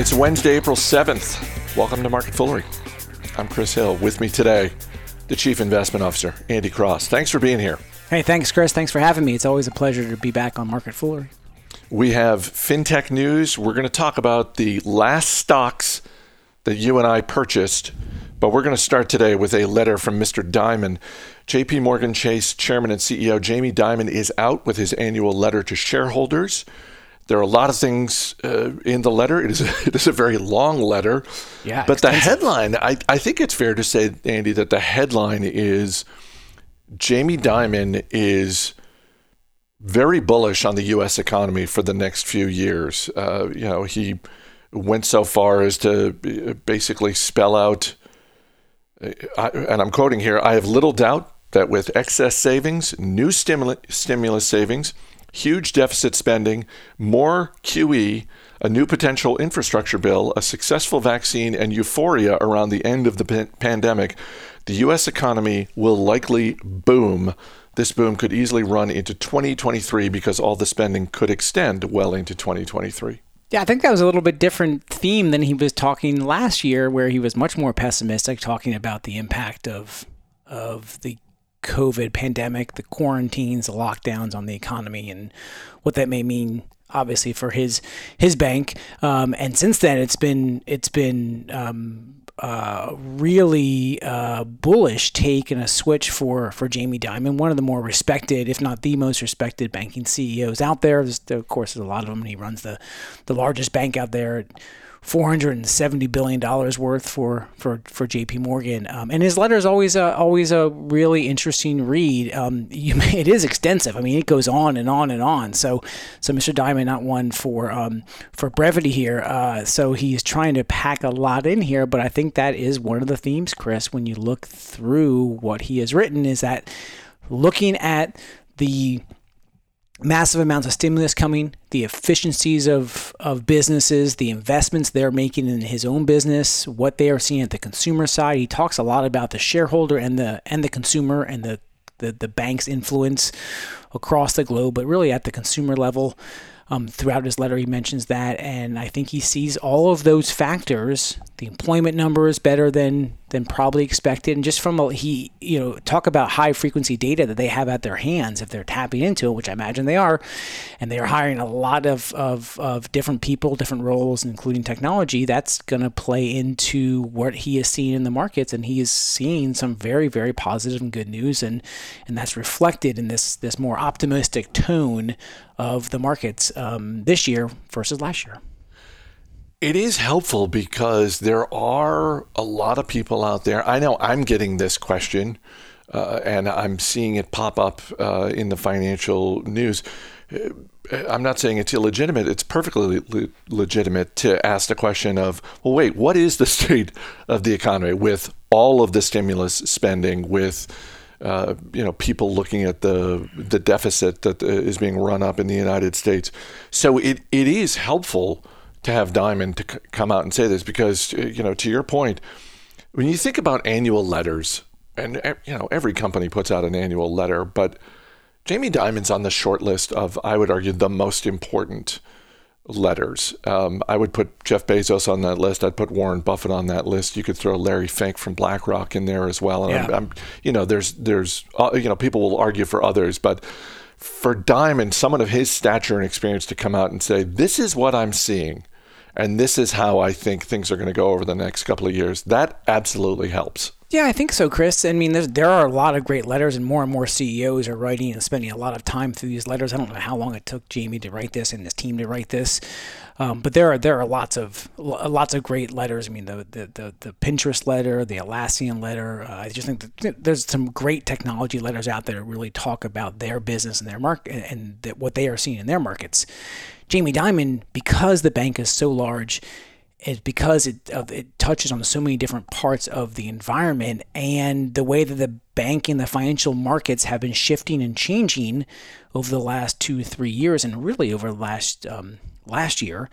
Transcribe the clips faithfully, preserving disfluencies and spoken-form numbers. It's Wednesday, April seventh. Welcome to Market Foolery. I'm Chris Hill. With me today, the Chief Investment Officer, Andy Cross. Thanks for being here. Hey, thanks, Chris. Thanks for having me. It's always a pleasure to be back on Market Foolery. We have fintech news. We're going to talk about the last stocks that you and I purchased, but we're going to start today with a letter from Mister Dimon. JPMorgan Chase Chairman and C E O Jamie Dimon is out with his annual letter to shareholders. There are a lot of things uh, in the letter. It is a, it is a very long letter. Yeah, but expensive. The headline, I, I think it's fair to say, Andy, that the headline is Jamie Dimon is very bullish on the U S economy for the next few years. Uh, you know, he went so far as to basically spell out, I, and I'm quoting here, "I have little doubt that with excess savings, new stimul- stimulus savings, huge deficit spending, more Q E, a new potential infrastructure bill, a successful vaccine, and euphoria around the end of the pan- pandemic, the U S economy will likely boom. This boom could easily run into twenty twenty-three because all the spending could extend well into twenty twenty-three. Yeah, I think that was a little bit different theme than he was talking last year, where he was much more pessimistic, talking about the impact of of the COVID pandemic, the quarantines, the lockdowns on the economy, and what that may mean, obviously, for his his bank. Um, and since then, it's been it's been um, uh, really uh, bullish take and a switch for for Jamie Dimon, one of the more respected, if not the most respected, banking C E Os out there. There's, of course, there's a lot of them, and he runs the the largest bank out there. four hundred seventy billion dollars worth for, for, for J P Morgan. Um, and his letter is always a, always a really interesting read. Um, you, it is extensive. I mean, it goes on and on and on. So so Mister Dimon, not one for um, for brevity here. Uh, so he's trying to pack a lot in here, but I think that is one of the themes, Chris, when you look through what he has written, is that looking at the massive amounts of stimulus coming, the efficiencies of, of businesses, the investments they're making in his own business, what they are seeing at the consumer side. He talks a lot about the shareholder and the and the consumer and the, the, the bank's influence across the globe, but really at the consumer level. Um, throughout his letter, he mentions that, and I think he sees all of those factors. The employment number is better than than probably expected, and just from a, he, you know, talk about high frequency data that they have at their hands if they're tapping into it, which I imagine they are, and they are hiring a lot of of, of different people, different roles, including technology. That's going to play into what he is seeing in the markets, and he is seeing some very, very positive and good news, and and that's reflected in this this more optimistic tone of the markets um, this year versus last year. It is helpful because there are a lot of people out there. I know I'm getting this question, uh, and I'm seeing it pop up uh, in the financial news. I'm not saying it's illegitimate. It's perfectly le- legitimate to ask the question of, well, wait, what is the state of the economy with all of the stimulus spending, with Uh, you know, people looking at the the deficit that is being run up in the United States. So it, it is helpful to have Dimon to c- come out and say this because, you know, to your point, when you think about annual letters, and, you know, every company puts out an annual letter, but Jamie Dimon's on the short list of, I would argue, the most important letters. Um, I would put Jeff Bezos on that list. I'd put Warren Buffett on that list. You could throw Larry Fink from BlackRock in there as well. And yeah. I'm, I'm, you know, there's, there's, uh, you know, people will argue for others, but for Dimon, someone of his stature and experience to come out and say, this is what I'm seeing, and this is how I think things are going to go over the next couple of years, that absolutely helps. Yeah, I think so, Chris. I mean, there's, there are a lot of great letters, and more and more C E Os are writing and spending a lot of time through these letters. I don't know how long it took Jamie to write this and his team to write this, um, but there are there are lots of lots of great letters. I mean, the the the, the Pinterest letter, the Atlassian letter. Uh, I just think that there's some great technology letters out there that really talk about their business and their market and that what they are seeing in their markets. Jamie Dimon, because the bank is so large, it's because it it touches on so many different parts of the environment and the way that the bank and the financial markets have been shifting and changing over the last two, three years, and really over the last um, last year.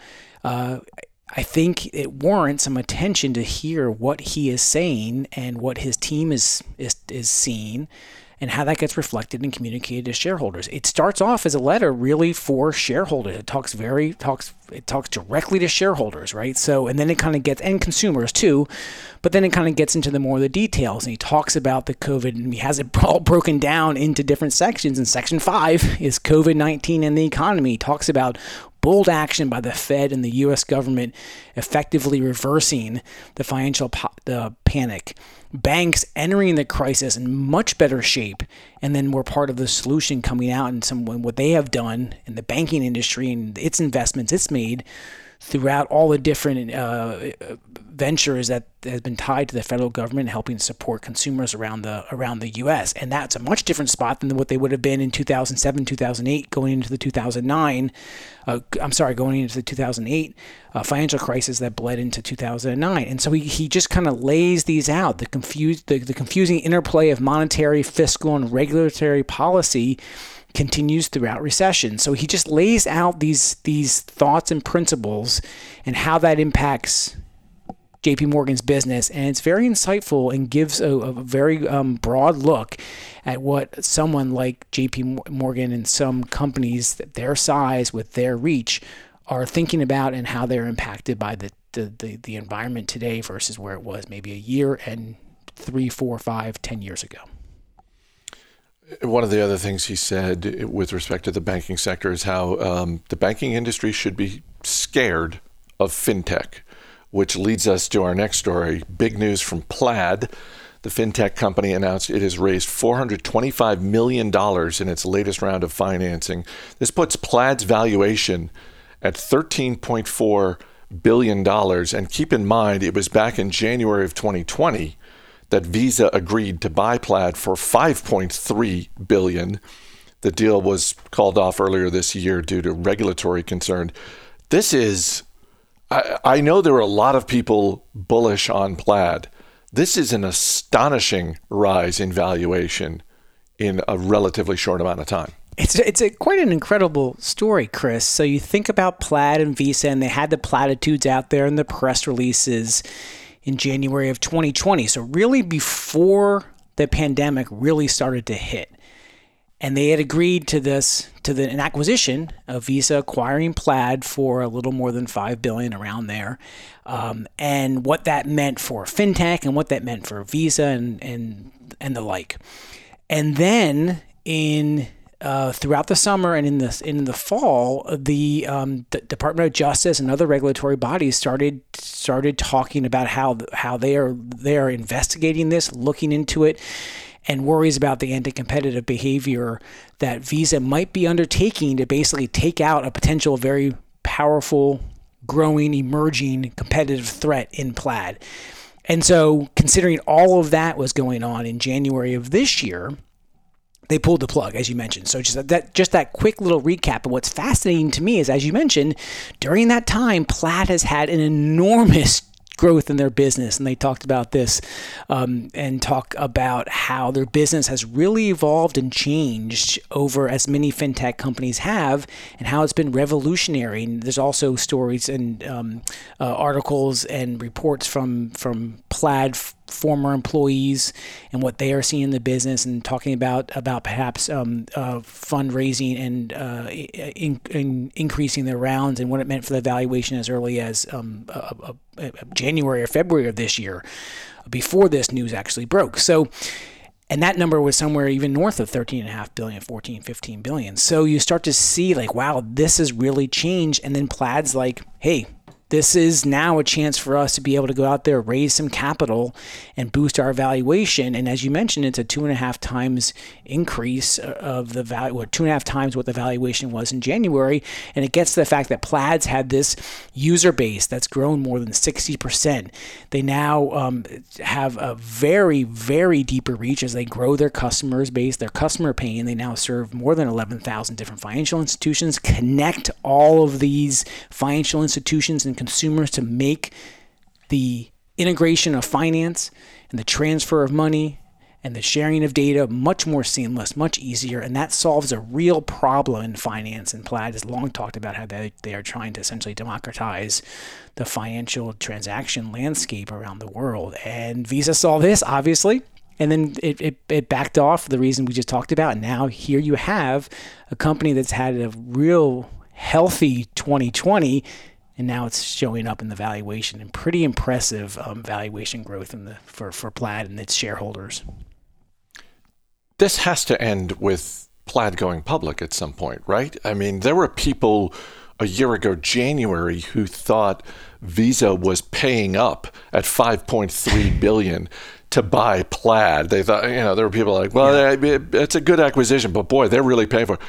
Uh, I think it warrants some attention to hear what he is saying and what his team is is is seeing, and how that gets reflected and communicated to shareholders. It starts off as a letter really for shareholders. It talks very talks it talks directly to shareholders, right? So, and then it kind of gets, and consumers too, but then it kind of gets into the more of the details, and he talks about the COVID, and he has it all broken down into different sections. And section five is COVID nineteen and the economy. He talks about bold action by the Fed and the U S government effectively reversing the financial po- the panic. Banks entering the crisis in much better shape, and then we're part of the solution coming out, and some what they have done in the banking industry and its investments it's made throughout all the different uh, ventures that has been tied to the federal government helping support consumers around the around the U S. And that's a much different spot than what they would have been in two thousand seven, two thousand eight, going into the two thousand nine. Uh, I'm sorry, going into the two thousand eight uh, financial crisis that bled into two thousand nine. And so he, he just kind of lays these out, the confused the, the confusing interplay of monetary, fiscal, and regulatory policy continues throughout recession. So he just lays out these these thoughts and principles and how that impacts J P Morgan's business. And it's very insightful and gives a, a very um, broad look at what someone like J P Morgan and some companies their size with their reach are thinking about and how they're impacted by the, the, the, the environment today versus where it was maybe a year and three, four, five, ten years ago. One of the other things he said with respect to the banking sector is how um, the banking industry should be scared of fintech, which leads us to our next story. Big news from Plaid. The fintech company announced it has raised four hundred twenty-five million dollars in its latest round of financing. This puts Plaid's valuation at thirteen point four billion dollars. And keep in mind, it was back in January of twenty twenty that Visa agreed to buy Plaid for five point three billion dollars. The deal was called off earlier this year due to regulatory concern. This is, I, I know there are a lot of people bullish on Plaid. This is an astonishing rise in valuation in a relatively short amount of time. It's it's a, quite an incredible story, Chris. So you think about Plaid and Visa, and they had the platitudes out there in the press releases in January of twenty twenty, so really before the pandemic really started to hit, and they had agreed to this to the an acquisition of Visa acquiring Plaid for a little more than five billion, around there, um, and what that meant for fintech and what that meant for Visa and and and the like, and then in. Uh, throughout the summer and in the in the fall, the um, D- Department of Justice and other regulatory bodies started started talking about how how they are they are investigating this, looking into it, and worries about the anti-competitive behavior that Visa might be undertaking to basically take out a potential very powerful, growing, emerging competitive threat in Plaid. And so, considering all of that was going on in January of this year, they pulled the plug, as you mentioned. So just that just that quick little recap. And what's fascinating to me is, as you mentioned, during that time, Plaid has had an enormous growth in their business. And they talked about this um, and talk about how their business has really evolved and changed over as many fintech companies have, and how it's been revolutionary. And there's also stories and um, uh, articles and reports from, from Plaid f- former employees and what they are seeing in the business, and talking about about perhaps um, uh, fundraising and uh, in, in increasing their rounds and what it meant for the valuation as early as um, a, a, a January or February of this year, before this news actually broke. So, and that number was somewhere even north of thirteen point five billion dollars, fourteen, fifteen billion dollars. So you start to see like, wow, this has really changed. And then Plaid's like, hey, this is now a chance for us to be able to go out there, raise some capital, and boost our valuation. And as you mentioned, it's a two and a half times increase of the value, or two and a half times what the valuation was in January. And it gets to the fact that Plaid's had this user base that's grown more than sixty percent. They now um, have a very, very deeper reach as they grow their customers base, their customer pain. They now serve more than eleven thousand different financial institutions, connect all of these financial institutions and consumers to make the integration of finance and the transfer of money and the sharing of data much more seamless, much easier. And that solves a real problem in finance. And Plaid has long talked about how they, they are trying to essentially democratize the financial transaction landscape around the world. And Visa saw this, obviously, And then it, it, it backed off for the reason we just talked about. And now here you have a company that's had a real healthy twenty twenty, and now it's showing up in the valuation, and pretty impressive um, valuation growth in the for, for Plaid and its shareholders. This has to end with Plaid going public at some point, right? I mean, there were people a year ago, January, who thought Visa was paying up at five point three billion dollars to buy Plaid. They thought, you know, there were people like, well, yeah. it's a good acquisition, but boy, they're really paying for it.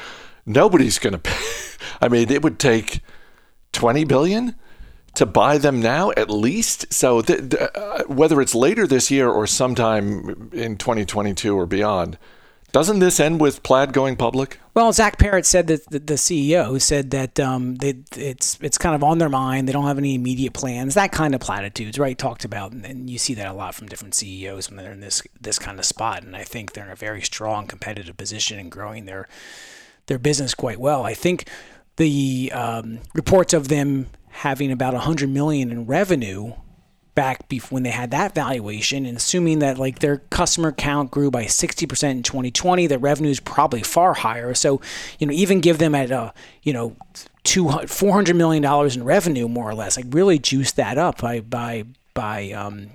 Nobody's going to pay. I mean, it would take twenty billion dollars to buy them now, at least. So th- th- uh, whether it's later this year or sometime in twenty twenty-two or beyond, doesn't this end with Plaid going public? Well, Zach Parrott said that the C E O said that um, they, it's it's kind of on their mind. They don't have any immediate plans. That kind of platitudes, right? Talked about, and you see that a lot from different C E Os when they're in this this kind of spot. And I think they're in a very strong competitive position and growing their their business quite well. I think the um, reports of them having about one hundred million dollars in revenue back when they had that valuation, and assuming that like their customer count grew by sixty percent in twenty twenty, their revenue is probably far higher. So, you know, even give them at a, you know, two hundred, four hundred million dollars in revenue, more or less, like really juice that up by, by, by, um,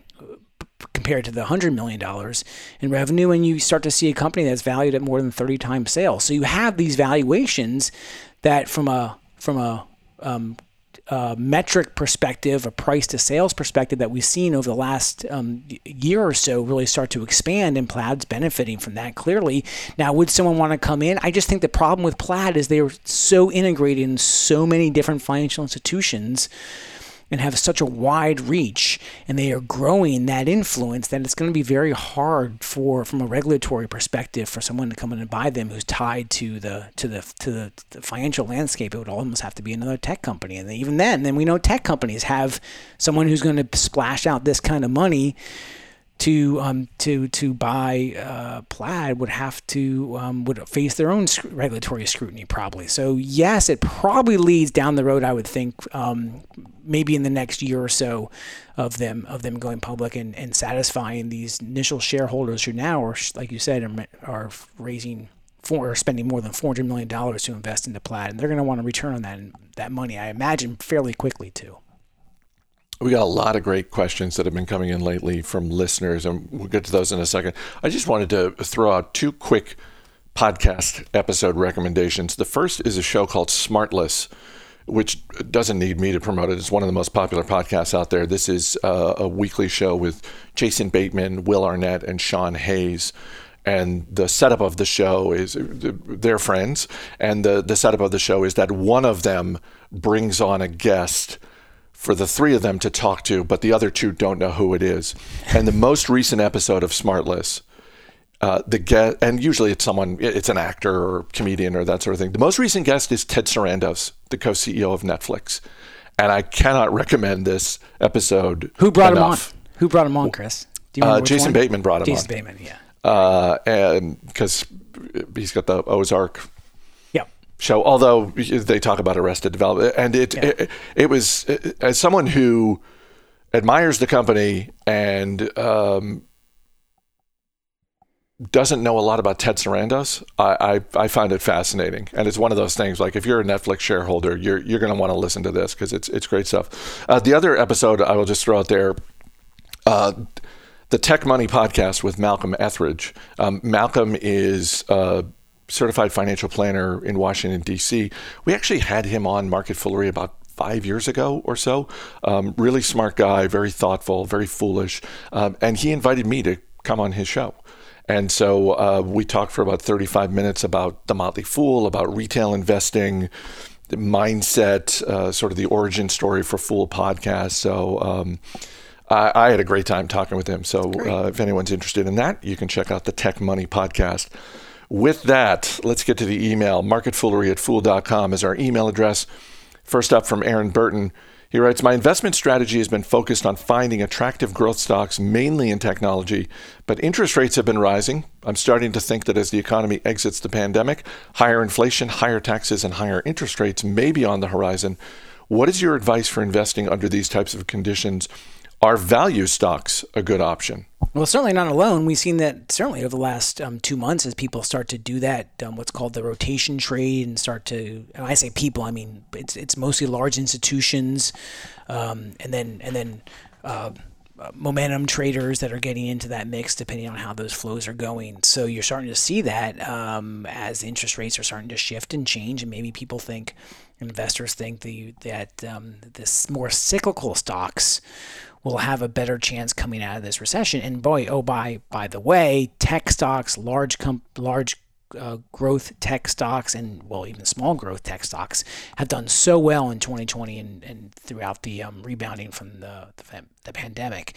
compared to the one hundred million dollars in revenue, and you start to see a company that's valued at more than thirty times sales. So you have these valuations that from a, from a, um, Uh, metric perspective, a price to sales perspective that we've seen over the last um, year or so really start to expand, and Plaid's benefiting from that clearly. Now, would someone want to come in? I just think the problem with Plaid is they are so integrated in so many different financial institutions and have such a wide reach, and they are growing that influence, that it's going to be very hard for, from a regulatory perspective, for someone to come in and buy them who's tied to the to the to the, the financial landscape. It would almost have to be another tech company, and even then, then we know tech companies have someone who's going to splash out this kind of money to um to to buy uh, Plaid would have to um, would face their own sc- regulatory scrutiny probably. So yes, it probably leads down the road, I would think. Um, maybe in the next year or so of them of them going public and, and satisfying these initial shareholders who now are, like you said, are, are raising for or spending more than four hundred million dollars to invest into Plaid, and they're going to want to return on that that money, I imagine, fairly quickly too. We got a lot of great questions that have been coming in lately from listeners, and we'll get to those in a second. I just wanted to throw out two quick podcast episode recommendations. The first is a show called Smartless, which doesn't need me to promote it. It's one of the most popular podcasts out there. This is uh, a weekly show with Jason Bateman, Will Arnett, and Sean Hayes. And the setup of the show is they're friends. And the, the setup of the show is that one of them brings on a guest for the three of them to talk to, but the other two don't know who it is. And the most recent episode of Smartless, Uh, the guest, and usually it's someone, it's an actor or comedian or that sort of thing. The most recent guest is Ted Sarandos, the co-C E O of Netflix, and I cannot recommend this episode. Who brought enough. him on? Who brought him on, Chris? Do you remember uh, which Jason one? Bateman brought him Jason on. Jason Bateman, yeah. Uh, and because he's got the Ozark yep. show, although they talk about Arrested Development, and it yeah. it, it was it, as someone who admires the company and. Um, doesn't know a lot about Ted Sarandos, I, I I found it fascinating. And it's one of those things, like if you're a Netflix shareholder, you're you're going to want to listen to this because it's it's great stuff. Uh, the other episode I will just throw out there, uh, the Tech Money podcast with Malcolm Etheridge. Um, Malcolm is a certified financial planner in Washington, D C. We actually had him on Market Foolery about five years ago or so. Um, really smart guy, very thoughtful, very foolish. Um, and he invited me to come on his show. And so uh, we talked for about thirty-five minutes about the Motley Fool, about retail investing, the mindset, uh, sort of the origin story for Fool podcast. So um, I, I had a great time talking with him. So uh, if anyone's interested in that, you can check out the Tech Money podcast. With that, let's get to the email. Marketfoolery at fool dot com is our email address. First up from Aaron Burton. He writes, my investment strategy has been focused on finding attractive growth stocks, mainly in technology, but interest rates have been rising. I'm starting to think that as the economy exits the pandemic, higher inflation, higher taxes, and higher interest rates may be on the horizon. What is your advice for investing under these types of conditions? are value stocks a good option? Well, certainly not alone. We've seen that certainly over the last um, two months as people start to do that, um, what's called the rotation trade, and start to, and I say people, I mean, it's it's mostly large institutions, um, and then, and then uh, momentum traders that are getting into that mix depending on how those flows are going. So you're starting to see that um, as interest rates are starting to shift and change, and maybe people think, investors think the, that um, this more cyclical stocks will have a better chance coming out of this recession. And boy, oh, by by the way, tech stocks, large comp, large uh, growth tech stocks, and well, even small growth tech stocks have done so well in twenty twenty and, and throughout the um, rebounding from the, the the pandemic.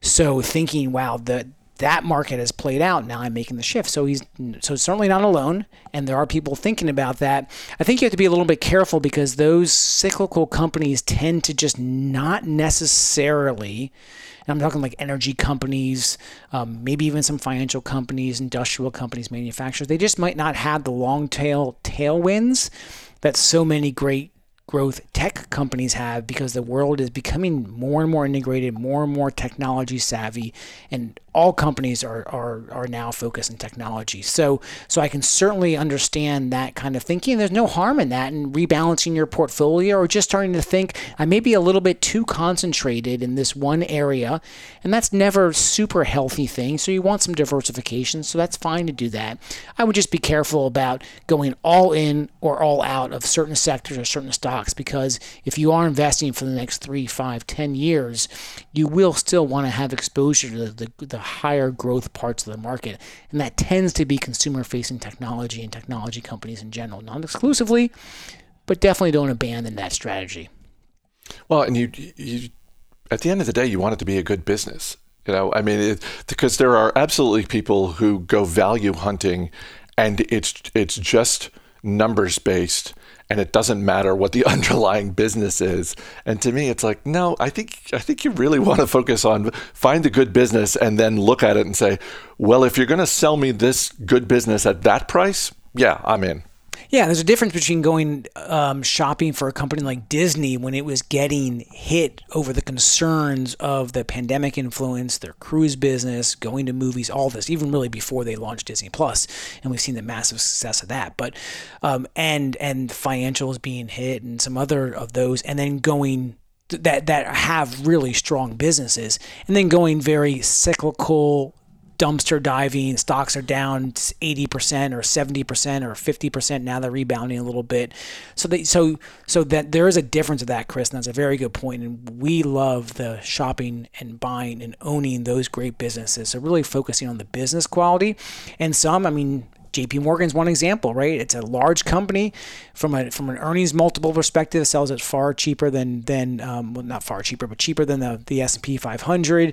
So thinking, wow, the that market has played out. Now I'm making the shift. So he's so certainly not alone. And there are people thinking about that. I think you have to be a little bit careful because those cyclical companies tend to just not necessarily, and I'm talking like energy companies, um, maybe even some financial companies, industrial companies, manufacturers. They just might not have the long tail tailwinds that so many great growth tech companies have, because the world is becoming more and more integrated, more and more technology savvy, and all companies are are are now focused on technology. So so I can certainly understand that kind of thinking. There's no harm in that, and rebalancing your portfolio, or just starting to think, I may be a little bit too concentrated in this one area, and that's never a super healthy thing. So you want some diversification, so that's fine to do that. I would just be careful about going all in or all out of certain sectors or certain stocks, because if you are investing for the next three, five, ten years, you will still want to have exposure to the, the, the higher growth parts of the market. And that tends to be consumer-facing technology and technology companies in general, not exclusively, but definitely don't abandon that strategy. Well, and you, you at the end of the day, you want it to be a good business. You know, I mean, it, because there are absolutely people who go value hunting and it's it's just numbers-based, and it doesn't matter what the underlying business is. And to me, it's like, no, I think I think you really want to focus on, find the good business and then look at it and say, well, if you're going to sell me this good business at that price, yeah, I'm in. Yeah, there's a difference between going um, shopping for a company like Disney when it was getting hit over the concerns of the pandemic influence, their cruise business, going to movies, all this, even really before they launched Disney Plus, and we've seen the massive success of that. But um, and and financials being hit and some other of those, and then going that that have really strong businesses, and then going very cyclical, dumpster diving, stocks are down eighty percent or seventy percent or fifty percent. Now they're rebounding a little bit. So they, so so that there is a difference of that, Chris, and that's a very good point. And we love the shopping and buying and owning those great businesses. So really focusing on the business quality. And some, I mean, J P Morgan's one example, right? It's a large company from a from an earnings multiple perspective, sells it far cheaper than than um, well, not far cheaper, but cheaper than the the S and P five hundred.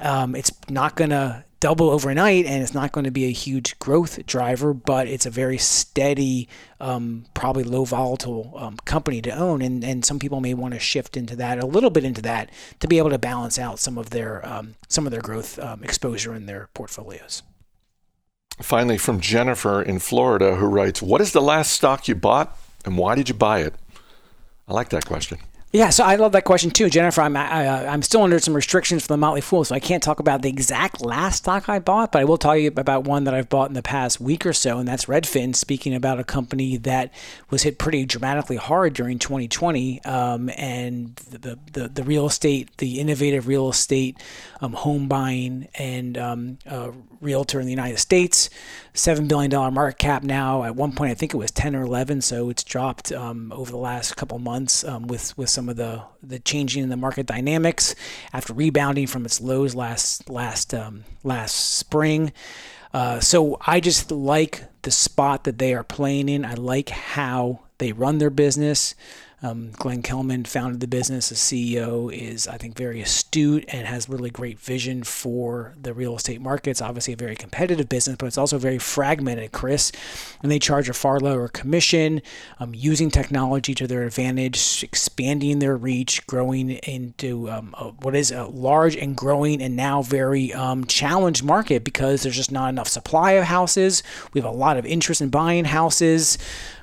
Um, it's not gonna double overnight, and it's not going to be a huge growth driver, but it's a very steady, um, probably low volatile um, company to own. And, and some people may want to shift into that, a little bit into that, to be able to balance out some of their um, some of their growth um, exposure in their portfolios. Finally, from Jennifer in Florida, who writes, "What is the last stock you bought, and why did you buy it?" I like that question. Yeah, so I love that question too, Jennifer. I'm I, uh, I'm still under some restrictions for the Motley Fool, so I can't talk about the exact last stock I bought, but I will tell you about one that I've bought in the past week or so, and that's Redfin, speaking about a company that was hit pretty dramatically hard during twenty twenty, um, and the, the the real estate, the innovative real estate, um, home buying and um, uh, realtor in the United States, seven billion dollars market cap now. At one point, I think it was ten or eleven, so it's dropped um, over the last couple months um, with, with some of the the changing in the market dynamics after rebounding from its lows last last um, last spring. Uh, so I just like the spot that they are playing in. I like how they run their business. Um, Glenn Kelman founded the business. The C E O is, I think, very astute and has really great vision for the real estate markets. Obviously a very competitive business, but it's also very fragmented, Chris. And they charge a far lower commission, um, using technology to their advantage, expanding their reach, growing into um, a, what is a large and growing and now very um, challenged market, because there's just not enough supply of houses. We have a lot of interest in buying houses.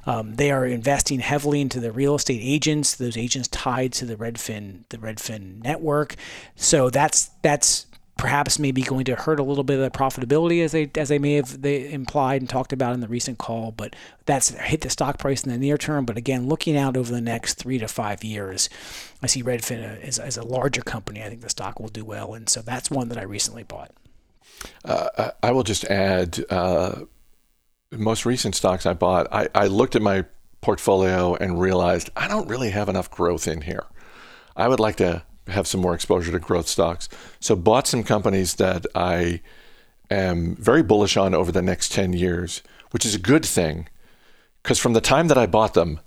Um, they are investing heavily into the real estate agents, those agents tied to the Redfin, the Redfin network. So that's that's perhaps maybe going to hurt a little bit of the profitability, as they as they may have they implied and talked about in the recent call. But that's hit the stock price in the near term. But again, looking out over the next three to five years, I see Redfin as, as a larger company. I think the stock will do well, and so that's one that I recently bought. Uh, I will just add, uh, most recent stocks I bought, I, I looked at my portfolio and realized I don't really have enough growth in here. I would like to have some more exposure to growth stocks. So bought some companies that I am very bullish on over the next ten years, which is a good thing, because from the time that I bought them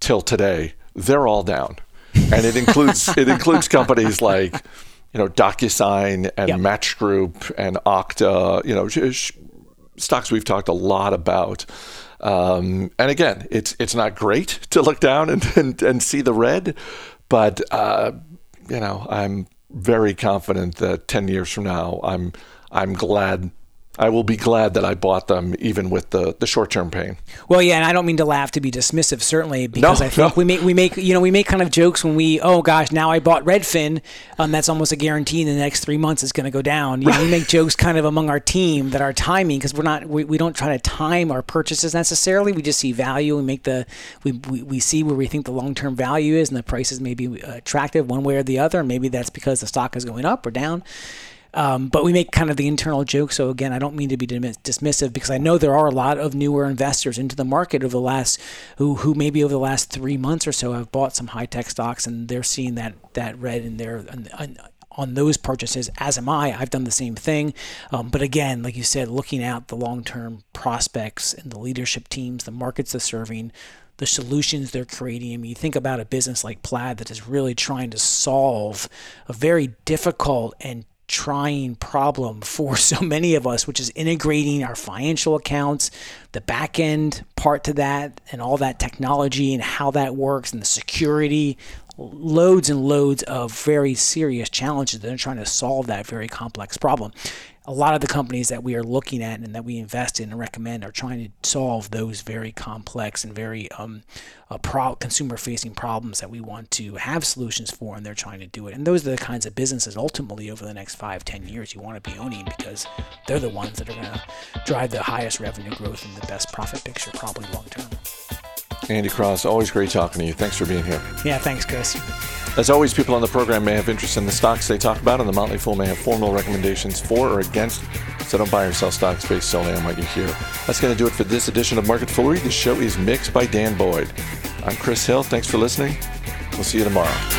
till today, they're all down. And it includes it includes companies like, you know, DocuSign and yep. Match Group and Okta, you know, sh- sh- stocks we've talked a lot about. Um, and again, it's it's not great to look down and, and, and see the red, but, uh, you know, I'm very confident that ten years from now, I'm I'm glad. I will be glad that I bought them, even with the, the short-term pain. Well, yeah, and I don't mean to laugh to be dismissive, certainly, because no, I think no. we make we make you know we make kind of jokes when we oh gosh now I bought Redfin, um, that's almost a guarantee in the next three months it's going to go down. You know, we make jokes kind of among our team that our timing, because we're not we, we don't try to time our purchases necessarily. We just see value and make the we, we we see where we think the long-term value is, and the prices may be attractive one way or the other. Maybe that's because the stock is going up or down. Um, but we make kind of the internal joke. So again, I don't mean to be dismissive, because I know there are a lot of newer investors into the market over the last, who who maybe over the last three months or so have bought some high tech stocks, and they're seeing that that red in their on, on those purchases. As am I. I've done the same thing. Um, but again, like you said, looking out the long term prospects and the leadership teams, the markets they're serving, the solutions they're creating. I mean, you think about a business like Plaid that is really trying to solve a very difficult and trying problem for so many of us, which is integrating our financial accounts, the back end part to that, and all that technology and how that works, and the security, loads and loads of very serious challenges. They're trying to solve that very complex problem. A lot of the companies that we are looking at and that we invest in and recommend are trying to solve those very complex and very um, uh, pro- consumer-facing problems that we want to have solutions for, and they're trying to do it. And those are the kinds of businesses ultimately over the next five, ten years you want to be owning, because they're the ones that are going to drive the highest revenue growth and the best profit picture probably long-term. Andy Cross, always great talking to you. Thanks for being here. Yeah, thanks, Chris. As always, people on the program may have interest in the stocks they talk about, and the Motley Fool may have formal recommendations for or against, so don't buy or sell stocks based solely on what you hear. That's going to do it for this edition of Market Foolery. The show is mixed by Dan Boyd. I'm Chris Hill. Thanks for listening. We'll see you tomorrow.